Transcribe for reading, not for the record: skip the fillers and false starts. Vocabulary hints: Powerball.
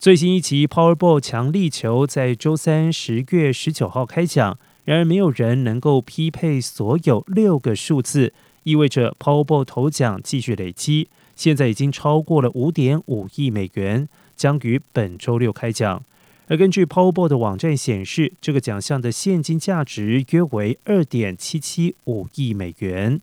最新一期 Powerball 强力球在周三10月19号开奖，然而没有人能够匹配所有6个数字，意味着 Powerball 头奖继续累积，现在已经超过了 5.5 亿美元，将于本周6开奖。而根据 Powerball 的网站显示，这个奖项的现金价值约为 2.775 亿美元。